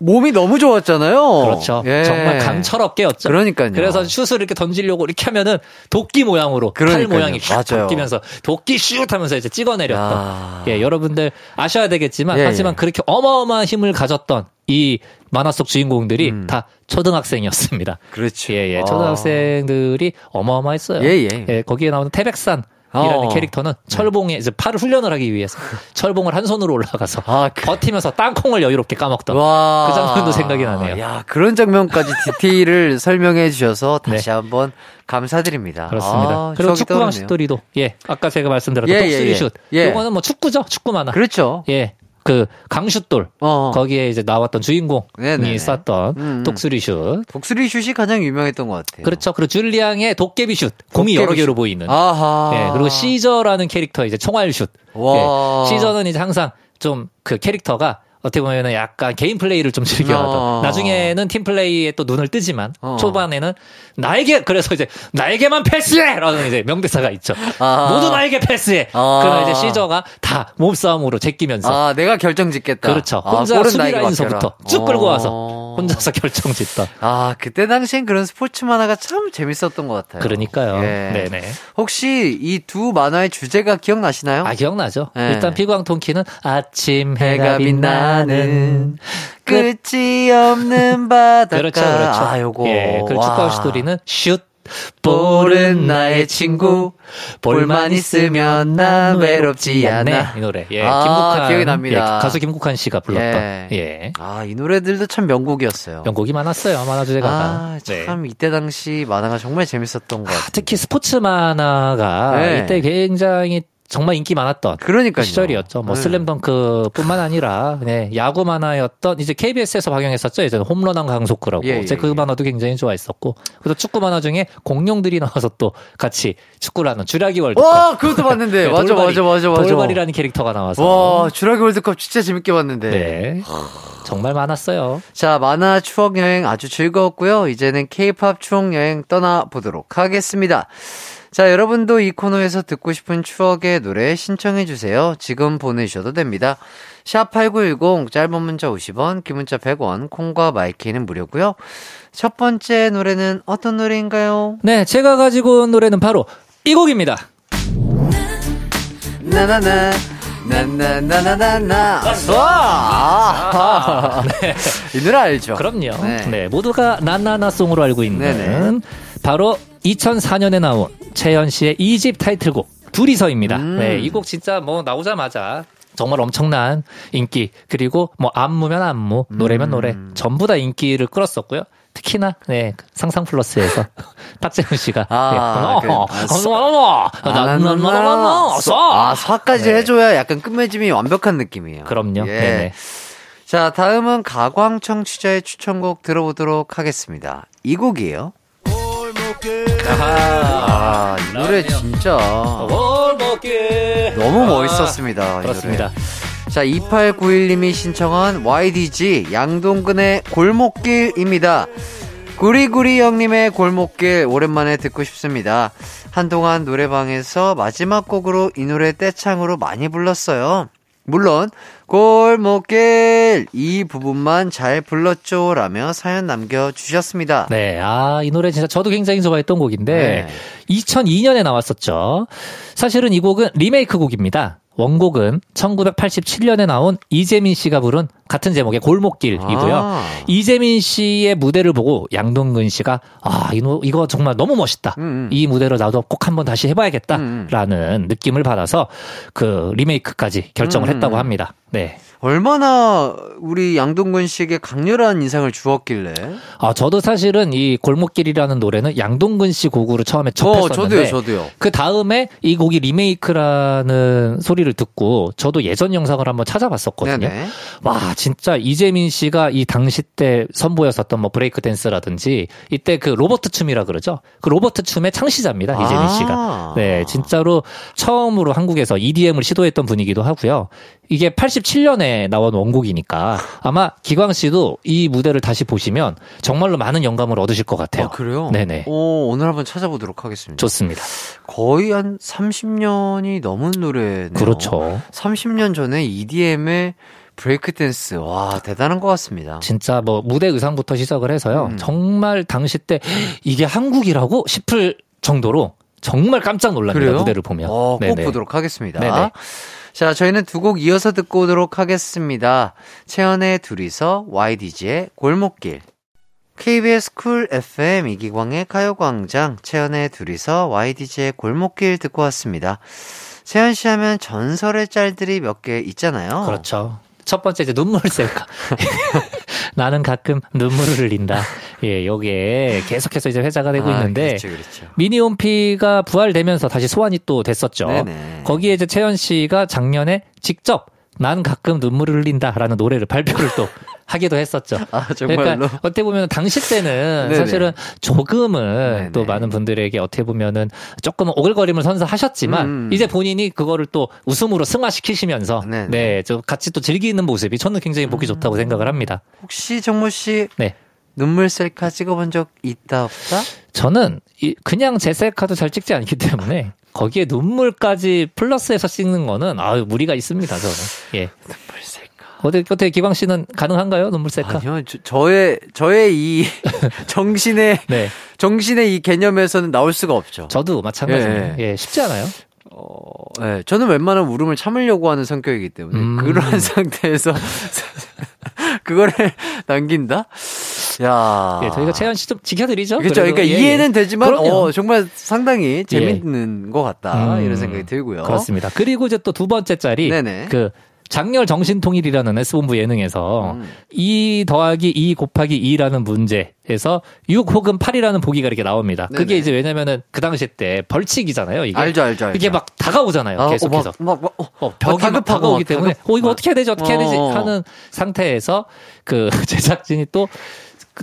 몸이 너무 좋았잖아요. 그렇죠. 예. 정말 강철업계였죠. 그러니까요. 그래서 슛을 이렇게 던지려고 이렇게 하면은 도끼 모양으로 그러니까요. 팔 모양이 쫙 바뀌면서 도끼슛 하면서 이제 찍어내렸던. 아. 예, 여러분들 아셔야 되겠지만 예, 하지만 예. 그렇게 어마어마한 힘을 가졌던. 이 만화 속 주인공들이 다 초등학생이었습니다. 그렇죠. 예, 예. 초등학생들이 어마어마했어요. 예, 예. 예, 거기에 나오는 태백산이라는 캐릭터는 철봉에 이제 팔을 훈련을 하기 위해서 철봉을 한 손으로 올라가서 버티면서 땅콩을 여유롭게 까먹던 와. 그 장면도 생각이 나네요. 야, 그런 장면까지 디테일을 설명해 주셔서 다시 네. 한번 감사드립니다. 그렇습니다. 아, 그리고 축구랑 슛돌이도 예, 아까 제가 말씀드렸던 독수리슛. 예, 이거는 예. 뭐 축구죠. 축구 만화. 그렇죠. 예. 그 강슛돌 거기에 이제 나왔던 주인공이 네네. 쐈던 독수리슛. 독수리슛이 가장 유명했던 것 같아요. 그렇죠. 그리고 줄리앙의 도깨비슛. 공이 여러 개로 보이는. 아하. 예, 그리고 시저라는 캐릭터 이제 총알슛. 와. 예, 시저는 이제 항상 좀 그 캐릭터가 어떻게 보면은 약간 개인 플레이를 좀 즐겨하던. 나중에는 팀 플레이에 또 눈을 뜨지만 초반에는 나에게만 패스해라는 이제 명대사가 있죠. 모두 나에게 패스해. 그러나 이제 시저가 다 몸싸움으로 제끼면서. 아, 내가 결정짓겠다. 그렇죠. 혼자 수비 라인서부터 쭉 끌고 와서 혼자서 결정짓다. 아, 그때 당시엔 그런 스포츠 만화가 참 재밌었던 것 같아요. 그러니까요. 예. 네네. 혹시 이 두 만화의 주제가 기억나시나요? 아, 기억나죠. 예. 일단 피구왕 통키는 아침 해가 빛나. 나는 끝이 없는 바닷가. 그렇죠, 그렇죠. 아, 요거. 예, 그리고 축구하우스토리는 슛. 볼은 나의 친구. 볼만 있으면 난 외롭지 않네. 이 노래. 예, 김국환. 기억이 납니다. 예, 가수 김국환 씨가 불렀던. 예. 예. 아, 이 노래들도 참 명곡이었어요. 명곡이 많았어요. 만화 주제가. 아, 참 네. 이때 당시 만화가 정말 재밌었던 것 같아요. 특히 스포츠 만화가 네. 이때 굉장히 정말 인기 많았던 그러니까요. 시절이었죠. 뭐 슬램덩크뿐만 아니라 네, 야구 만화였던 이제 KBS에서 방영했었죠. 이제 홈런왕 강속구라고. 예, 제 그 만화도 굉장히 좋아했었고. 그래서 축구 만화 중에 공룡들이 나와서 또 같이 축구를 하는 주라기 월드컵. 와, 그것도 봤는데. 네, 맞아. 돌발이라는 캐릭터가 나와서. 와, 주라기 월드컵 진짜 재밌게 봤는데. 네. 정말 많았어요. 자, 만화 추억 여행 아주 즐거웠고요. 이제는 K-팝 추억 여행 떠나 보도록 하겠습니다. 자, 여러분도 이 코너에서 듣고 싶은 추억의 노래 신청해주세요. 지금 보내주셔도 됩니다. 샵8910 짧은 문자 50원, 긴 문자 100원, 콩과 마이키는 무료고요. 첫 번째 노래는 어떤 노래인가요? 네, 제가 가지고 온 노래는 바로 이 곡입니다. 나나나 나나나나나나 왔어. 네. 이 노래 알죠? 그럼요. 네, 네 모두가 나나나송으로 알고 있는 네네. 바로 2004년에 나온 채연 씨의 2집 타이틀곡 둘이서입니다. 네, 이 곡 진짜 뭐 나오자마자 정말 엄청난 인기 그리고 뭐 안무면 안무, 노래면 노래 전부 다 인기를 끌었었고요. 특히나 네, 상상 플러스에서 박재훈 씨가 사까지 해줘야 약간 끝맺음이 완벽한 느낌이에요. 그럼요. 예. 자, 다음은 가광 청취자의 추천곡 들어보도록 하겠습니다. 이 곡이에요. 아, 이 노래 진짜 너무 멋있었습니다. 그렇습니다. 자, 2891님이 신청한 YDG 양동근의 골목길입니다. 구리구리 형님의 골목길 오랜만에 듣고 싶습니다. 한동안 노래방에서 마지막 곡으로 이 노래 떼창으로 많이 불렀어요. 물론 골목길 이 부분만 잘 불렀죠 라며 사연 남겨주셨습니다. 네, 아, 이 노래 진짜 저도 굉장히 좋아했던 곡인데 네. 2002년에 나왔었죠. 사실은 이 곡은 리메이크 곡입니다. 원곡은 1987년에 나온 이재민 씨가 부른 같은 제목의 골목길이고요. 아. 이재민 씨의 무대를 보고 양동근 씨가 아, 이거 정말 너무 멋있다. 이 무대를 나도 꼭 한번 다시 해봐야겠다라는 느낌을 받아서 그 리메이크까지 결정을 했다고 합니다. 네. 얼마나 우리 양동근 씨에게 강렬한 인상을 주었길래? 아, 저도 사실은 이 골목길이라는 노래는 양동근 씨 곡으로 처음에 접했었는데 저도요. 그 다음에 이 곡이 리메이크라는 소리를 듣고 저도 예전 영상을 한번 찾아봤었거든요. 네네. 와, 진짜 이재민 씨가 이 당시 때 선보였었던 뭐 브레이크 댄스라든지 이때 그 로버트 춤이라 그러죠. 그 로버트 춤의 창시자입니다. 이재민 씨가. 네, 진짜로 처음으로 한국에서 EDM을 시도했던 분이기도 하고요. 이게 87년에 나온 원곡이니까 아마 기광 씨도 이 무대를 다시 보시면 정말로 많은 영감을 얻으실 것 같아요. 아, 그래요? 네네. 오, 오늘 한번 찾아보도록 하겠습니다. 좋습니다. 거의 한 30년이 넘은 노래네요. 그렇죠. 30년 전에 EDM의 브레이크 댄스, 와, 대단한 것 같습니다. 진짜 뭐 무대 의상부터 시작을 해서요. 정말 당시 때 이게 한국이라고 싶을 정도로 정말 깜짝 놀랍니다. 그래요? 무대를 보면. 어, 꼭 보도록 하겠습니다. 네네. 자, 저희는 두 곡 이어서 듣고 오도록 하겠습니다. 채연의 둘이서, YDG의 골목길. KBS 쿨 FM 이기광의 가요광장, 채연의 둘이서, YDG의 골목길 듣고 왔습니다. 채연 씨 하면 전설의 짤들이 몇 개 있잖아요. 그렇죠. 첫 번째 이제 눈물을 셀까. 나는 가끔 눈물을 흘린다. 예, 요게 계속해서 이제 회자가 되고 있는데. 그렇죠, 그렇죠. 미니홈피가 부활되면서 다시 소환이 또 됐었죠. 네네. 거기에 이제 채연 씨가 작년에 직접 난 가끔 눈물을 흘린다라는 노래를 발표를 또 하기도 했었죠. 아, 정말로? 그러니까 어떻게 보면 당시 때는 네네. 사실은 조금은 네네. 또 많은 분들에게 어떻게 보면은 조금은 오글거림을 선사하셨지만 이제 본인이 그거를 또 웃음으로 승화시키시면서 네, 좀 같이 또 즐기는 모습이 저는 굉장히 보기 좋다고 생각을 합니다. 혹시 정모 씨 네. 눈물 셀카 찍어본 적 있다 없다? 저는 그냥 제 셀카도 잘 찍지 않기 때문에 거기에 눈물까지 플러스해서 찍는 거는 아유 무리가 있습니다. 저는 예. 눈물 셀카. 어떻게 기광 씨는 가능한가요? 눈물 셀카? 아니요, 저의 이 정신의 네. 정신의 이 개념에서는 나올 수가 없죠. 저도 마찬가지예요. 예, 쉽지 않아요. 네, 저는 웬만하면 울음을 참으려고 하는 성격이기 때문에 그러한 상태에서 그거를 남긴다. 야, 예, 저희가 채연 씨 좀 지켜드리죠. 그렇죠. 그러니까 예, 이해는 되지만 정말 상당히 재밌는 예. 것 같다 이런 생각이 들고요. 그렇습니다. 그리고 이제 또 두 번째 짤이 네네. 그 장렬 정신통일이라는 S본부 예능에서 2 더하기 2 곱하기 2라는 문제에서 6 혹은 8이라는 보기가 이렇게 나옵니다. 네네. 그게 이제 왜냐면은 그 당시 때 벌칙이잖아요. 이게. 알죠. 이게 막 다가오잖아요. 아, 계속해서. 벽이 다가오기 때문에. 이거 어떻게 해야 되지? 하는 상태에서 그 제작진이 또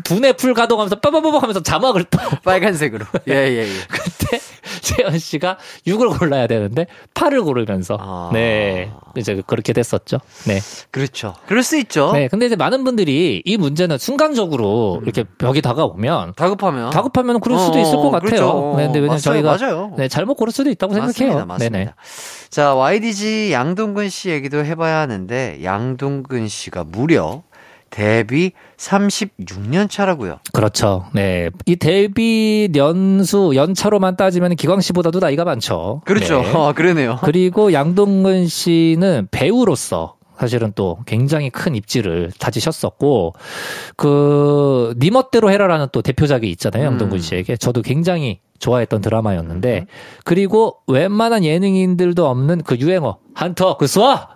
두뇌 풀 가동하면서 빠바바박 하면서 자막을 또 빨간색으로 예예예. 그때 채연 씨가 6을 골라야 되는데 8을 고르면서 네 이제 그렇게 됐었죠. 네 그렇죠. 그럴 수 있죠. 네 근데 이제 많은 분들이 이 문제는 순간적으로 이렇게 벽이 다가오면 다급하면 그럴 수도 있을 것 같아요. 그렇죠. 네, 근데 왜냐면 저희가 네, 잘못 고를 수도 있다고 생각해요. 맞습니다. 네네. 자 YDG 양동근 씨 얘기도 해봐야 하는데 양동근 씨가 무려 데뷔 36년 차라고요. 그렇죠. 네, 이 데뷔 연차로만 따지면 기광 씨보다도 나이가 많죠. 그렇죠. 네. 아, 그러네요. 그리고 양동근 씨는 배우로서 사실은 또 굉장히 큰 입지를 다지셨었고 그 네 멋대로 해라라는 또 대표작이 있잖아요. 양동근 씨에게 저도 굉장히 좋아했던 드라마였는데 그리고 웬만한 예능인들도 없는 그 유행어 한터 그 쏴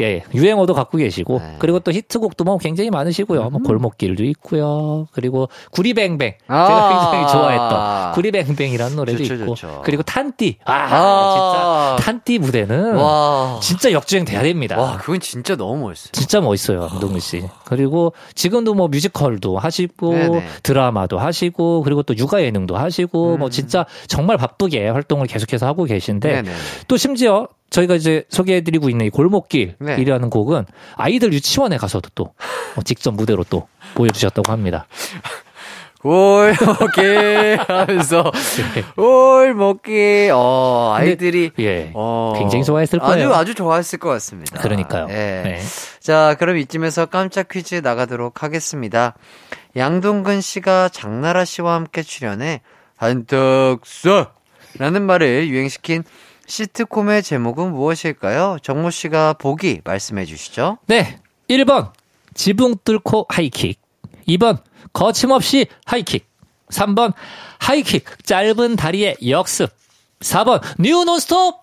예, 유행어도 갖고 계시고 에이. 그리고 또 히트곡도 뭐 굉장히 많으시고요. 뭐 골목길도 있고요. 그리고 구리뱅뱅 아~ 제가 굉장히 좋아했던 구리뱅뱅이라는 노래도 좋죠, 있고 좋죠. 그리고 탄띠 아~ 진짜 탄띠 무대는 와~ 진짜 역주행 돼야 됩니다. 와 그건 진짜 너무 멋있어요. 진짜 멋있어요 양동근 씨. 그리고 지금도 뭐 뮤지컬도 하시고 네네. 드라마도 하시고 그리고 또 육아 예능도 하시고 뭐 진짜 정말 바쁘게 활동을 계속해서 하고 계신데 네네. 또 심지어 저희가 이제 소개해드리고 있는 이 골목길이라는 네. 곡은 아이들 유치원에 가서도 또 직접 무대로 또 보여주셨다고 합니다. 골목길 하면서 골목길 아이들이 근데, 예, 굉장히 좋아했을 거예요. 아주 좋아했을 것 같습니다. 그러니까요. 예. 네. 자 그럼 이쯤에서 깜짝 퀴즈 나가도록 하겠습니다. 양동근 씨가 장나라 씨와 함께 출연해 한턱쏘라는 말을 유행시킨 시트콤의 제목은 무엇일까요? 정모 씨가 보기 말씀해 주시죠. 네. 1번 지붕 뚫고 하이킥 2번 거침없이 하이킥 3번 하이킥 짧은 다리의 역습 4번 뉴 논스톱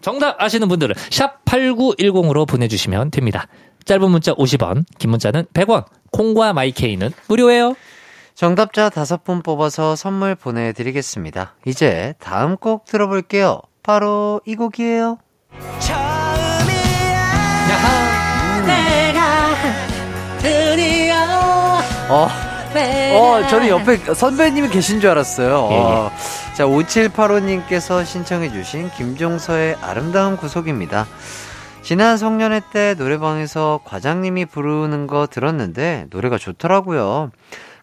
정답 아시는 분들은 샵 8910으로 보내주시면 됩니다. 짧은 문자 50원 긴 문자는 100원 콩과 마이케이는 무료예요. 정답자 5분 뽑아서 선물 보내드리겠습니다. 이제 다음 곡 들어볼게요. 바로 이 곡이에요. 처음이야 내가 드디어 저는 옆에 선배님이 계신 줄 알았어요. 예, 예. 자 5785님께서 신청해 주신 김종서의 아름다운 구속입니다. 지난 송년회 때 노래방에서 과장님이 부르는 거 들었는데 노래가 좋더라고요.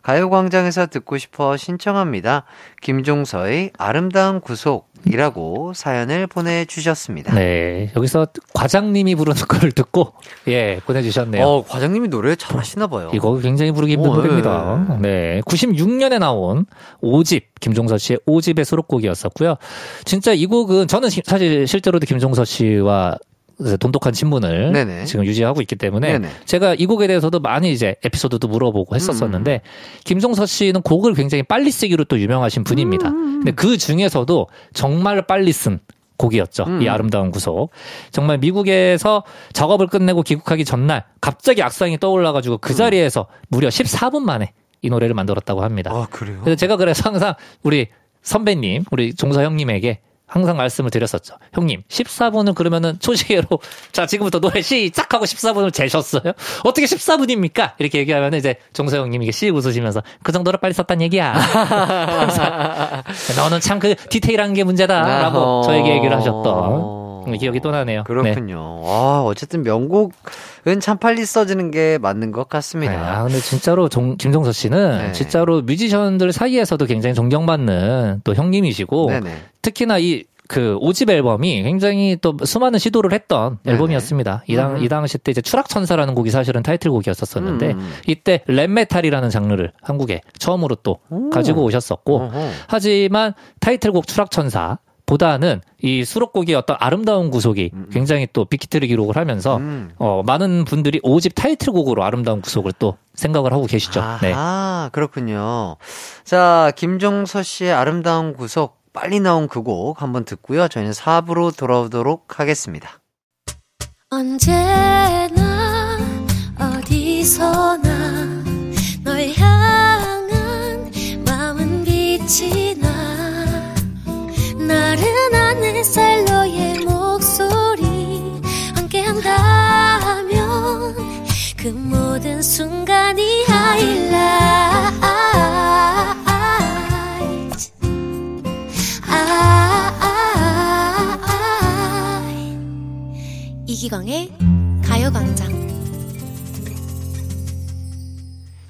가요광장에서 듣고 싶어 신청합니다. 김종서의 아름다운 구속이라고 사연을 보내주셨습니다. 네, 여기서 과장님이 부르는 걸 듣고 예 보내주셨네요. 과장님이 노래 잘하시나 봐요. 이거 굉장히 부르기 힘든 노래입니다. 네, 96년에 나온 5집 김종서 씨의 5집의 수록곡이었었고요. 진짜 이 곡은 저는 사실 실제로도 김종서 씨와 돈독한 친분을 네네. 지금 유지하고 있기 때문에 네네. 제가 이 곡에 대해서도 많이 이제 에피소드도 물어보고 했었었는데 김종서 씨는 곡을 굉장히 빨리 쓰기로 또 유명하신 분입니다. 근데 그 중에서도 정말 빨리 쓴 곡이었죠. 이 아름다운 구속. 정말 미국에서 작업을 끝내고 귀국하기 전날 갑자기 악상이 떠올라가지고 그 자리에서 무려 14분 만에 이 노래를 만들었다고 합니다. 아, 그래요? 그래서 제가 그래서 항상 우리 선배님, 우리 종서 형님에게 항상 말씀을 드렸었죠. 형님, 14분을 그러면은 초시계로, 자, 지금부터 노래 시작하고 14분을 재셨어요? 어떻게 14분입니까? 이렇게 얘기하면 이제 종서 형님 이게 씩 웃으시면서 그 정도로 빨리 썼단 얘기야. 너는 참 그 디테일한 게 문제다. 라고 저에게 얘기를 하셨던. 기억이 또 나네요. 그렇군요. 네. 와, 어쨌든 명곡은 참 빨리 써지는 게 맞는 것 같습니다. 아, 근데 진짜로 김종서 씨는 네. 진짜로 뮤지션들 사이에서도 굉장히 존경받는 또 형님이시고 네네. 특히나 그 5집 앨범이 굉장히 또 수많은 시도를 했던 네네. 앨범이었습니다. 이 당시 때 이제 추락천사라는 곡이 사실은 타이틀곡이었었는데 이때 랩메탈이라는 장르를 한국에 처음으로 또 가지고 오셨었고 하지만 타이틀곡 추락천사 보다는 이 수록곡의 어떤 아름다운 구속이 굉장히 또 빅히트를 기록을 하면서 많은 분들이 5집 타이틀곡으로 아름다운 구속을 또 생각을 하고 계시죠. 아, 네. 그렇군요. 자, 김종서 씨의 아름다운 구속 빨리 나온 그 곡 한번 듣고요. 저희는 4부로 돌아오도록 하겠습니다. 언제나 어디서나 널 향한 마음은 빛이 나른한 햇살 너의 목소리 함께한다면 그 모든 순간이 하이라이트 이기광의 가요광장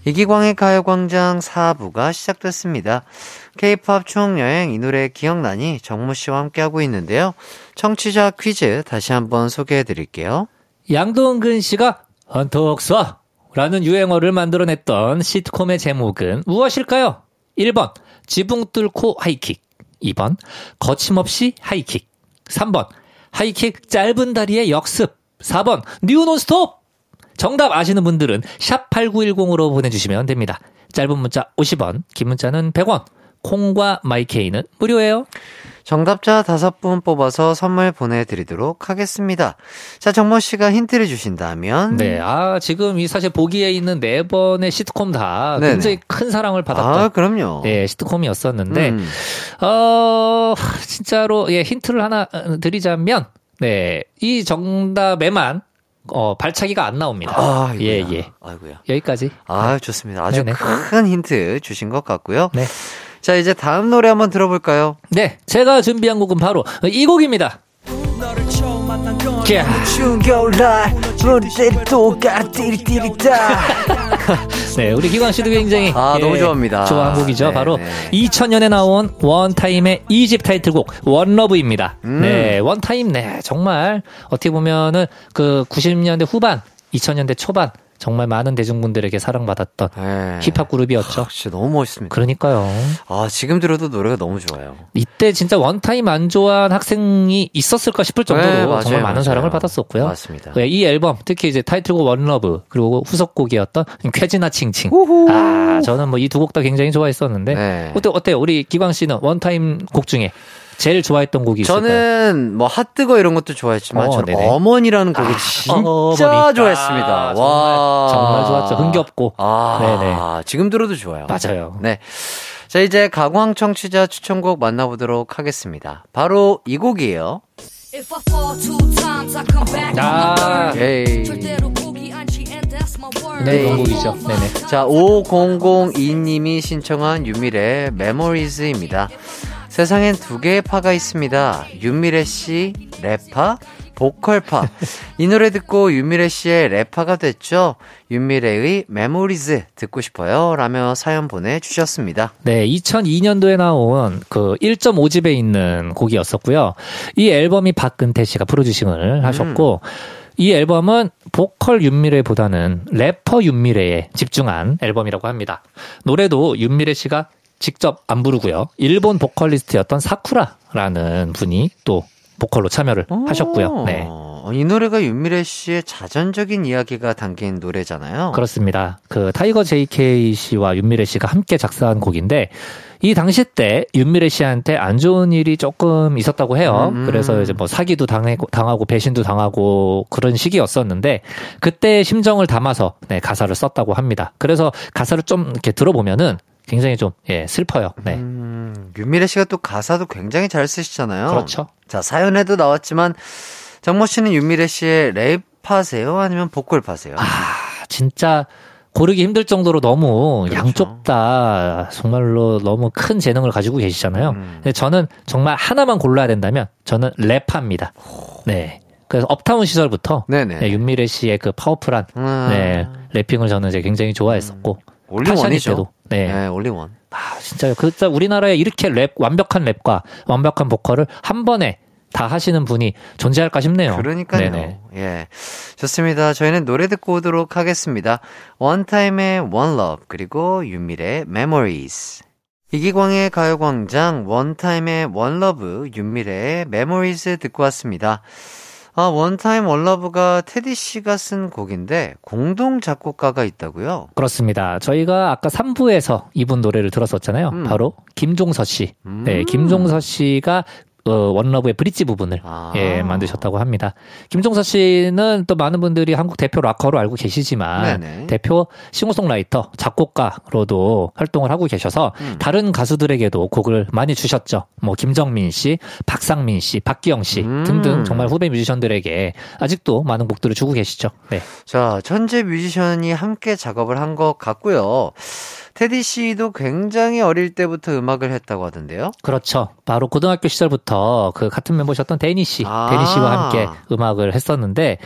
이기광의 가요광장 4부가 시작됐습니다. K-POP 추억여행 이 노래 기억나니 정모 씨와 함께하고 있는데요. 청취자 퀴즈 다시 한번 소개해드릴게요. 양동근 씨가 헌톡쏘라는 유행어를 만들어냈던 시트콤의 제목은 무엇일까요? 1번 지붕 뚫고 하이킥 2번 거침없이 하이킥 3번 하이킥 짧은 다리의 역습 4번 뉴 논스톱 정답 아시는 분들은 샵 8910으로 보내주시면 됩니다. 짧은 문자 50원, 긴 문자는 100원, 콩과 마이케이는 무료예요. 정답자 5분 뽑아서 선물 보내드리도록 하겠습니다. 자, 정모 씨가 힌트를 주신다면? 네, 아, 지금 이 사실 보기에 있는 4번의 시트콤 다 네네. 굉장히 큰 사랑을 받았던. 아, 그럼요. 네, 시트콤이었었는데, 진짜로, 예, 힌트를 하나 드리자면, 네, 이 정답에만, 발차기가 안 나옵니다. 아, 예, 예. 아이고야. 여기까지. 아, 네. 좋습니다. 아주 네네. 큰 힌트 주신 것 같고요. 네. 자, 이제 다음 노래 한번 들어볼까요? 네, 제가 준비한 곡은 바로 이 곡입니다. 네, 우리 기광 씨도 굉장히 너무 좋아합니다. 좋아하는 곡이죠. 네, 바로 네. 2000년에 나온 원타임의 2집 타이틀곡 원러브입니다. 네, 원타임 네 정말 어떻게 보면은 그 90년대 후반, 2000년대 초반. 정말 많은 대중분들에게 사랑받았던 네. 힙합 그룹이었죠. 진짜 너무 멋있습니다. 그러니까요. 아, 지금 들어도 노래가 너무 좋아요. 이때 진짜 원타임 안 좋아한 학생이 있었을까 싶을 정도로 네, 맞아요, 정말 많은 맞아요. 사랑을 받았었고요. 맞습니다. 네, 이 앨범 특히 이제 타이틀곡 원러브 그리고 후속곡이었던 쾌지나 칭칭. 우후. 아, 저는 뭐 이 두 곡 다 굉장히 좋아했었는데 네. 어때요? 우리 기광 씨는 원타임 곡 중에 제일 좋아했던 곡이 있어요. 저는 뭐 핫뜨거 이런 것도 좋아했지만 어머니라는 곡이 진짜 어머니. 좋아했습니다. 아, 와 정말 좋았죠. 흥겹고. 아 네네. 지금 들어도 좋아요. 맞아요. 네. 자 이제 가광 청취자 추천곡 만나보도록 하겠습니다. 바로 이 곡이에요. 아 에이. 네, 이런 곡이죠. 네네. 자 5002님이 신청한 유미래 메모리즈입니다. 세상엔 두 개의 파가 있습니다. 윤미래 씨 랩파, 보컬파. 이 노래 듣고 윤미래 씨의 랩파가 됐죠. 윤미래의 메모리즈 듣고 싶어요. 라며 사연 보내주셨습니다. 네, 2002년도에 나온 그 1.5집에 있는 곡이었었고요. 이 앨범이 박근태 씨가 프로듀싱을 하셨고 이 앨범은 보컬 윤미래보다는 래퍼 윤미래에 집중한 앨범이라고 합니다. 노래도 윤미래 씨가 직접 안 부르고요. 일본 보컬리스트였던 사쿠라라는 분이 또 보컬로 참여를 하셨고요. 네. 이 노래가 윤미래 씨의 자전적인 이야기가 담긴 노래잖아요. 그렇습니다. 그 타이거 JK 씨와 윤미래 씨가 함께 작사한 곡인데 이 당시 때 윤미래 씨한테 안 좋은 일이 조금 있었다고 해요. 그래서 이제 뭐 사기도 당하고 배신도 당하고 그런 시기였었는데 그때 심정을 담아서 네, 가사를 썼다고 합니다. 그래서 가사를 좀 이렇게 들어보면은 굉장히 좀 예, 슬퍼요. 네. 윤미래 씨가 또 가사도 굉장히 잘 쓰시잖아요. 그렇죠. 자 사연에도 나왔지만 정모 씨는 윤미래 씨의 랩파세요? 아니면 보컬파세요? 아 진짜 고르기 힘들 정도로 너무 그렇죠. 양쪽 다 정말로 너무 큰 재능을 가지고 계시잖아요. 근데 저는 정말 하나만 골라야 된다면 저는 랩파입니다. 네. 그래서 업타운 시절부터 네, 윤미래 씨의 그 파워풀한 네, 랩핑을 저는 이제 굉장히 좋아했었고 올림원이죠. 네, 올림원. 아, 진짜요. 그때 우리나라에 이렇게 랩 완벽한 랩과 완벽한 보컬을 한 번에 다 하시는 분이 존재할까 싶네요. 그러니까요. 네네. 예, 좋습니다. 저희는 노래 듣고 오도록 하겠습니다. 원타임의 원러브 그리고 윤미래의 메모리즈. 이기광의 가요광장 원타임의 원러브 윤미래의 메모리즈 듣고 왔습니다. 아, 원타임 원러브가 테디 씨가 쓴 곡인데 공동 작곡가가 있다고요? 그렇습니다. 저희가 아까 3부에서 이분 노래를 들었었잖아요. 바로 김종서 씨. 네, 김종서 씨가 원러브의 브릿지 부분을 예, 만드셨다고 합니다. 김종서 씨는 또 많은 분들이 한국 대표 락커로 알고 계시지만 네네. 대표 싱어송라이터, 작곡가로도 활동을 하고 계셔서 다른 가수들에게도 곡을 많이 주셨죠. 뭐 김정민 씨, 박상민 씨, 박기영 씨 등등 정말 후배 뮤지션들에게 아직도 많은 곡들을 주고 계시죠. 네. 자, 천재 뮤지션이 함께 작업을 한 것 같고요. 테디 씨도 굉장히 어릴 때부터 음악을 했다고 하던데요? 그렇죠. 바로 고등학교 시절부터 그 같은 멤버셨던 데니 씨와 함께 음악을 했었는데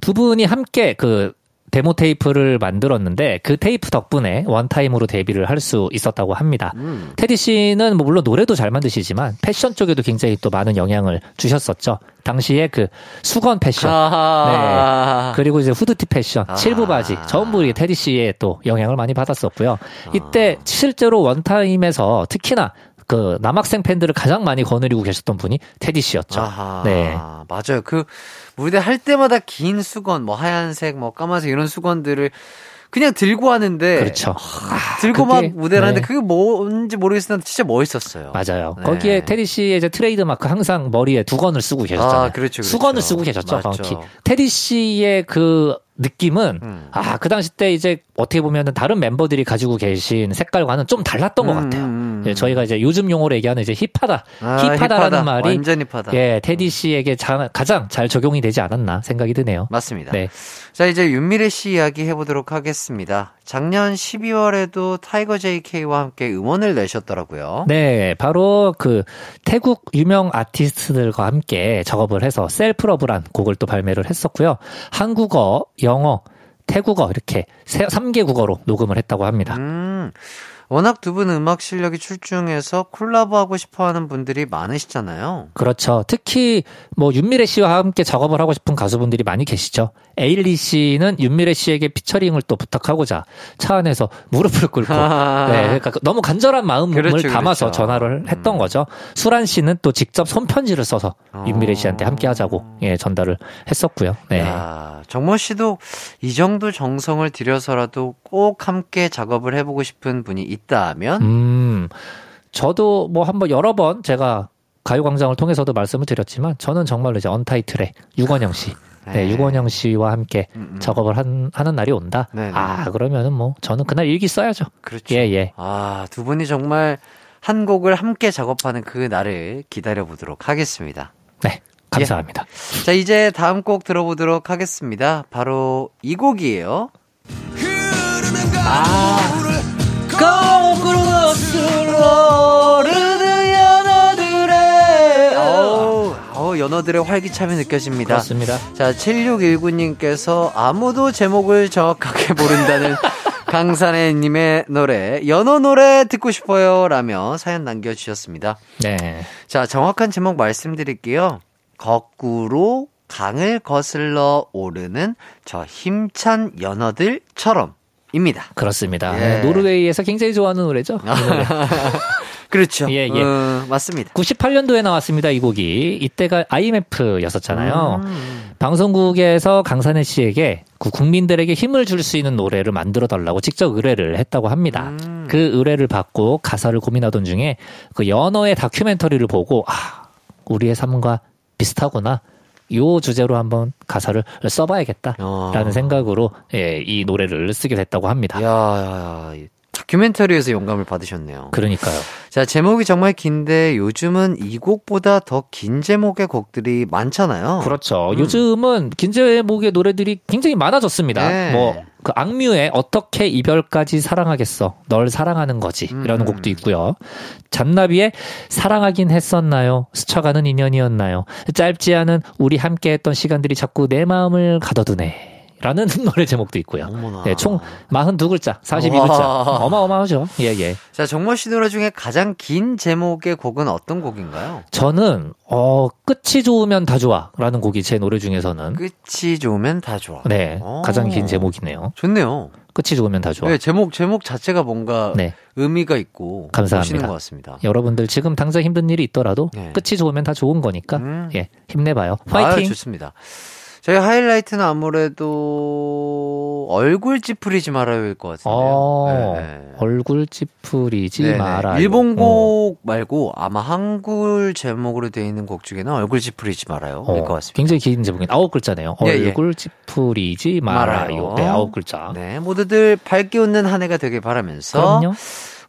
두 분이 함께 그 데모 테이프를 만들었는데 그 테이프 덕분에 원타임으로 데뷔를 할 수 있었다고 합니다. 테디 씨는 뭐 물론 노래도 잘 만드시지만 패션 쪽에도 굉장히 또 많은 영향을 주셨었죠. 당시에 그 수건 패션, 네. 그리고 이제 후드티 패션, 칠부 바지 전부 이 테디 씨의 또 영향을 많이 받았었고요. 이때 실제로 원타임에서 특히나 그 남학생 팬들을 가장 많이 거느리고 계셨던 분이 테디 씨였죠. 아하, 네, 맞아요. 그 무대 할 때마다 긴 수건, 뭐 하얀색, 뭐 까만색 이런 수건들을 그냥 들고 하는데 그렇죠. 아, 들고만 그게, 무대를 하는데 그게 뭔지 모르겠으나 진짜 멋있었어요. 맞아요. 네. 거기에 테디 씨의 이제 트레이드 마크 항상 머리에 두건을 쓰고 계셨잖아요. 아, 그렇죠, 그렇죠. 수건을 쓰고 계셨죠. 정확히. 테디 씨의 그 느낌은 아, 그 당시 때 이제 어떻게 보면은 다른 멤버들이 가지고 계신 색깔과는 좀 달랐던 것 같아요. 예, 저희가 이제 요즘 용어로 얘기하는 이제 힙하다, 아, 힙하다라는 힙하다. 말이 완전 힙하다. 예, 테디 씨에게 가장 잘 적용이 되지 않았나 생각이 드네요. 맞습니다. 네. 자, 이제 윤미래 씨 이야기 해보도록 하겠습니다. 작년 12월에도 타이거 JK와 함께 음원을 내셨더라고요. 네, 바로 그 태국 유명 아티스트들과 함께 작업을 해서 셀프러브란 곡을 또 발매를 했었고요. 한국어, 영어, 태국어 이렇게 3개 국어로 녹음을 했다고 합니다. 워낙 두 분 음악 실력이 출중해서 콜라보하고 싶어하는 분들이 많으시잖아요. 그렇죠. 특히 뭐 윤미래 씨와 함께 작업을 하고 싶은 가수분들이 많이 계시죠. 에일리 씨는 윤미래 씨에게 피처링을 또 부탁하고자 차 안에서 무릎을 꿇고 네, 그러니까 너무 간절한 마음을 그렇죠, 담아서 그렇죠. 전화를 했던 거죠. 수란 씨는 또 직접 손편지를 써서 윤미래 씨한테 함께하자고 예, 전달을 했었고요. 네. 야, 정모 씨도 이 정도 정성을 들여서라도 꼭 함께 작업을 해보고 싶은 분이 있다면? 저도 뭐 한번 여러 번 제가 가요광장을 통해서도 말씀을 드렸지만 저는 정말로 이제 언타이틀의 유건영 씨, 네, 유건영 씨와 함께 작업을 하는 날이 온다. 네네. 아, 그러면은 뭐 저는 그날 일기 써야죠. 그렇죠. 예, 예. 아, 두 분이 정말 한 곡을 함께 작업하는 그 날을 기다려 보도록 하겠습니다. 네, 감사합니다. 예. 자, 이제 다음 곡 들어보도록 하겠습니다. 바로 이 곡이에요. 거꾸로 쓸어오르는 연어들의 연어들의 활기참이 느껴집니다. 맞습니다. 자, 7619님께서 아무도 제목을 정확하게 모른다는 강산혜님의 노래 연어 노래 듣고 싶어요 라며 사연 남겨주셨습니다. 네. 자, 정확한 제목 말씀드릴게요. 거꾸로 강을 거슬러 오르는 저 힘찬 연어들처럼 입니다. 그렇습니다. 예. 노르웨이에서 굉장히 좋아하는 노래죠. 그렇죠. 예, 예. 맞습니다. 98년도에 나왔습니다. 이 곡이. 이때가 IMF였었잖아요. 방송국에서 강산혜 씨에게 그 국민들에게 힘을 줄 수 있는 노래를 만들어 달라고 직접 의뢰를 했다고 합니다. 그 의뢰를 받고 가사를 고민하던 중에 그 연어의 다큐멘터리를 보고 아, 우리의 삶과 비슷하구나. 요 주제로 한번 가사를 써봐야겠다라는 생각으로 예, 이 노래를 쓰게 됐다고 합니다. 야, 다큐멘터리에서 영감을 받으셨네요. 그러니까요. 자, 제목이 정말 긴데 요즘은 이 곡보다 더 긴 제목의 곡들이 많잖아요. 그렇죠. 요즘은 긴 제목의 노래들이 굉장히 많아졌습니다. 네. 뭐 그 악뮤의 어떻게 이별까지 사랑하겠어 널 사랑하는 거지 이라는 곡도 있고요. 잔나비의 사랑하긴 했었나요 스쳐가는 인연이었나요 짧지 않은 우리 함께했던 시간들이 자꾸 내 마음을 가둬두네 라는 노래 제목도 있고요. 네, 총 42글자, 42글자. 어마어마하죠. 예, 예. 자, 정모 씨 노래 중에 가장 긴 제목의 곡은 어떤 곡인가요? 저는 끝이 좋으면 다 좋아라는 곡이 제 노래 중에서는 끝이 좋으면 다 좋아. 네, 가장 긴 제목이네요. 좋네요. 끝이 좋으면 다 좋아. 네, 제목 자체가 뭔가 네. 의미가 있고 멋있는 것 같습니다. 여러분들 지금 당장 힘든 일이 있더라도 네. 끝이 좋으면 다 좋은 거니까 예, 힘내봐요. 화이팅. 아, 좋습니다. 저희 하이라이트는 아무래도 얼굴 찌푸리지 말아요일 것 같은데요. 네. 얼굴 찌푸리지 네네. 말아요. 일본 곡 말고 아마 한글 제목으로 되어 있는 곡 중에는 얼굴 찌푸리지 말아요일 것 같습니다. 굉장히 긴 제목인 9글자네요. 네, 얼굴 찌푸리지 말아요. 네, 9글자. 네, 모두들 밝게 웃는 한 해가 되길 바라면서 그럼요.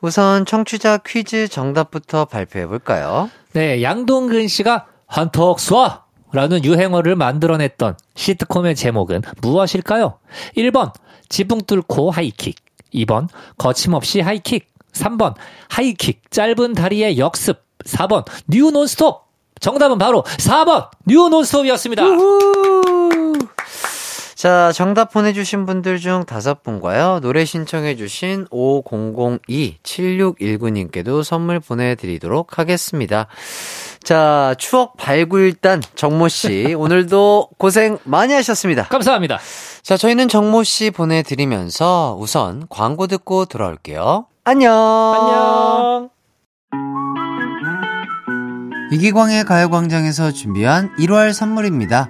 우선 청취자 퀴즈 정답부터 발표해볼까요? 네, 양동근 씨가 한턱 쏴! 라는 유행어를 만들어냈던 시트콤의 제목은 무엇일까요? 1번 지붕 뚫고 하이킥 2번 거침없이 하이킥 3번 하이킥 짧은 다리의 역습 4번 뉴 논스톱 정답은 바로 4번 뉴 논스톱이었습니다. 우후. 자, 정답 보내주신 분들 중 5분과요 노래 신청해주신 5002-7619님께도 선물 보내드리도록 하겠습니다. 자, 추억 발굴단 정모씨 오늘도 고생 많이 하셨습니다. 감사합니다. 자, 저희는 정모씨 보내드리면서 우선 광고 듣고 돌아올게요. 안녕. 안녕. 이기광의 가요광장에서 준비한 1월 선물입니다.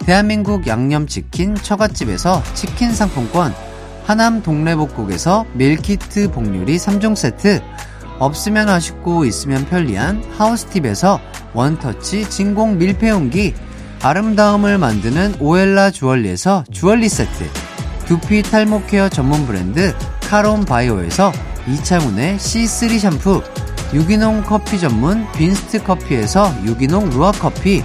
대한민국 양념치킨 처갓집에서 치킨 상품권, 하남 동래복국에서 밀키트 복요리 3종 세트, 없으면 아쉽고 있으면 편리한 하우스팁에서 원터치 진공 밀폐용기, 아름다움을 만드는 오엘라 주얼리에서 주얼리 세트, 두피 탈모 케어 전문 브랜드 카론 바이오에서 이창훈의 C3 샴푸, 유기농 커피 전문 빈스트 커피에서 유기농 루아 커피,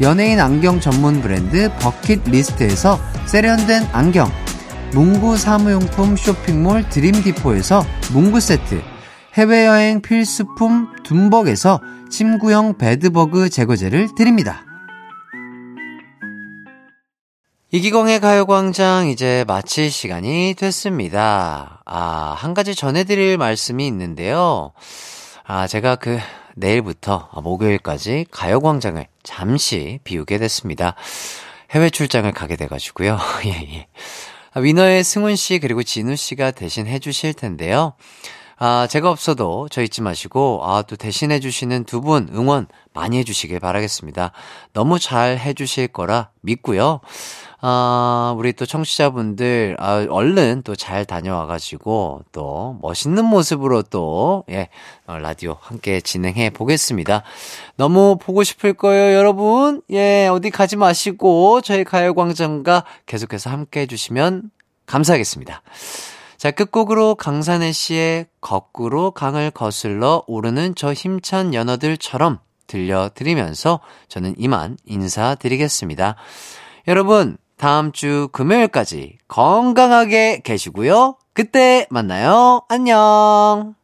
연예인 안경 전문 브랜드 버킷리스트에서 세련된 안경, 문구 사무용품 쇼핑몰 드림디포에서 문구 세트, 해외여행 필수품 둠벅에서 침구형 배드버그 제거제를 드립니다. 이기광의 가요광장 이제 마칠 시간이 됐습니다. 한 가지 전해드릴 말씀이 있는데요. 제가 내일부터 목요일까지 가요광장을 잠시 비우게 됐습니다. 해외 출장을 가게 돼가지고요. 예. 위너의 승훈씨 그리고 진우씨가 대신 해주실 텐데요. 제가 없어도 저 잊지 마시고 또 대신 해주시는 두 분 응원 많이 해주시길 바라겠습니다. 너무 잘 해주실 거라 믿고요. 우리 또 청취자분들 얼른 또 잘 다녀와가지고 또 멋있는 모습으로 또 라디오 함께 진행해 보겠습니다. 너무 보고 싶을 거예요, 여러분. 어디 가지 마시고 저희 가요광장과 계속해서 함께 해주시면 감사하겠습니다. 자, 끝곡으로 강산혜 씨의 거꾸로 강을 거슬러 오르는 저 힘찬 연어들처럼 들려드리면서 저는 이만 인사드리겠습니다. 여러분, 다음 주 금요일까지 건강하게 계시고요. 그때 만나요. 안녕.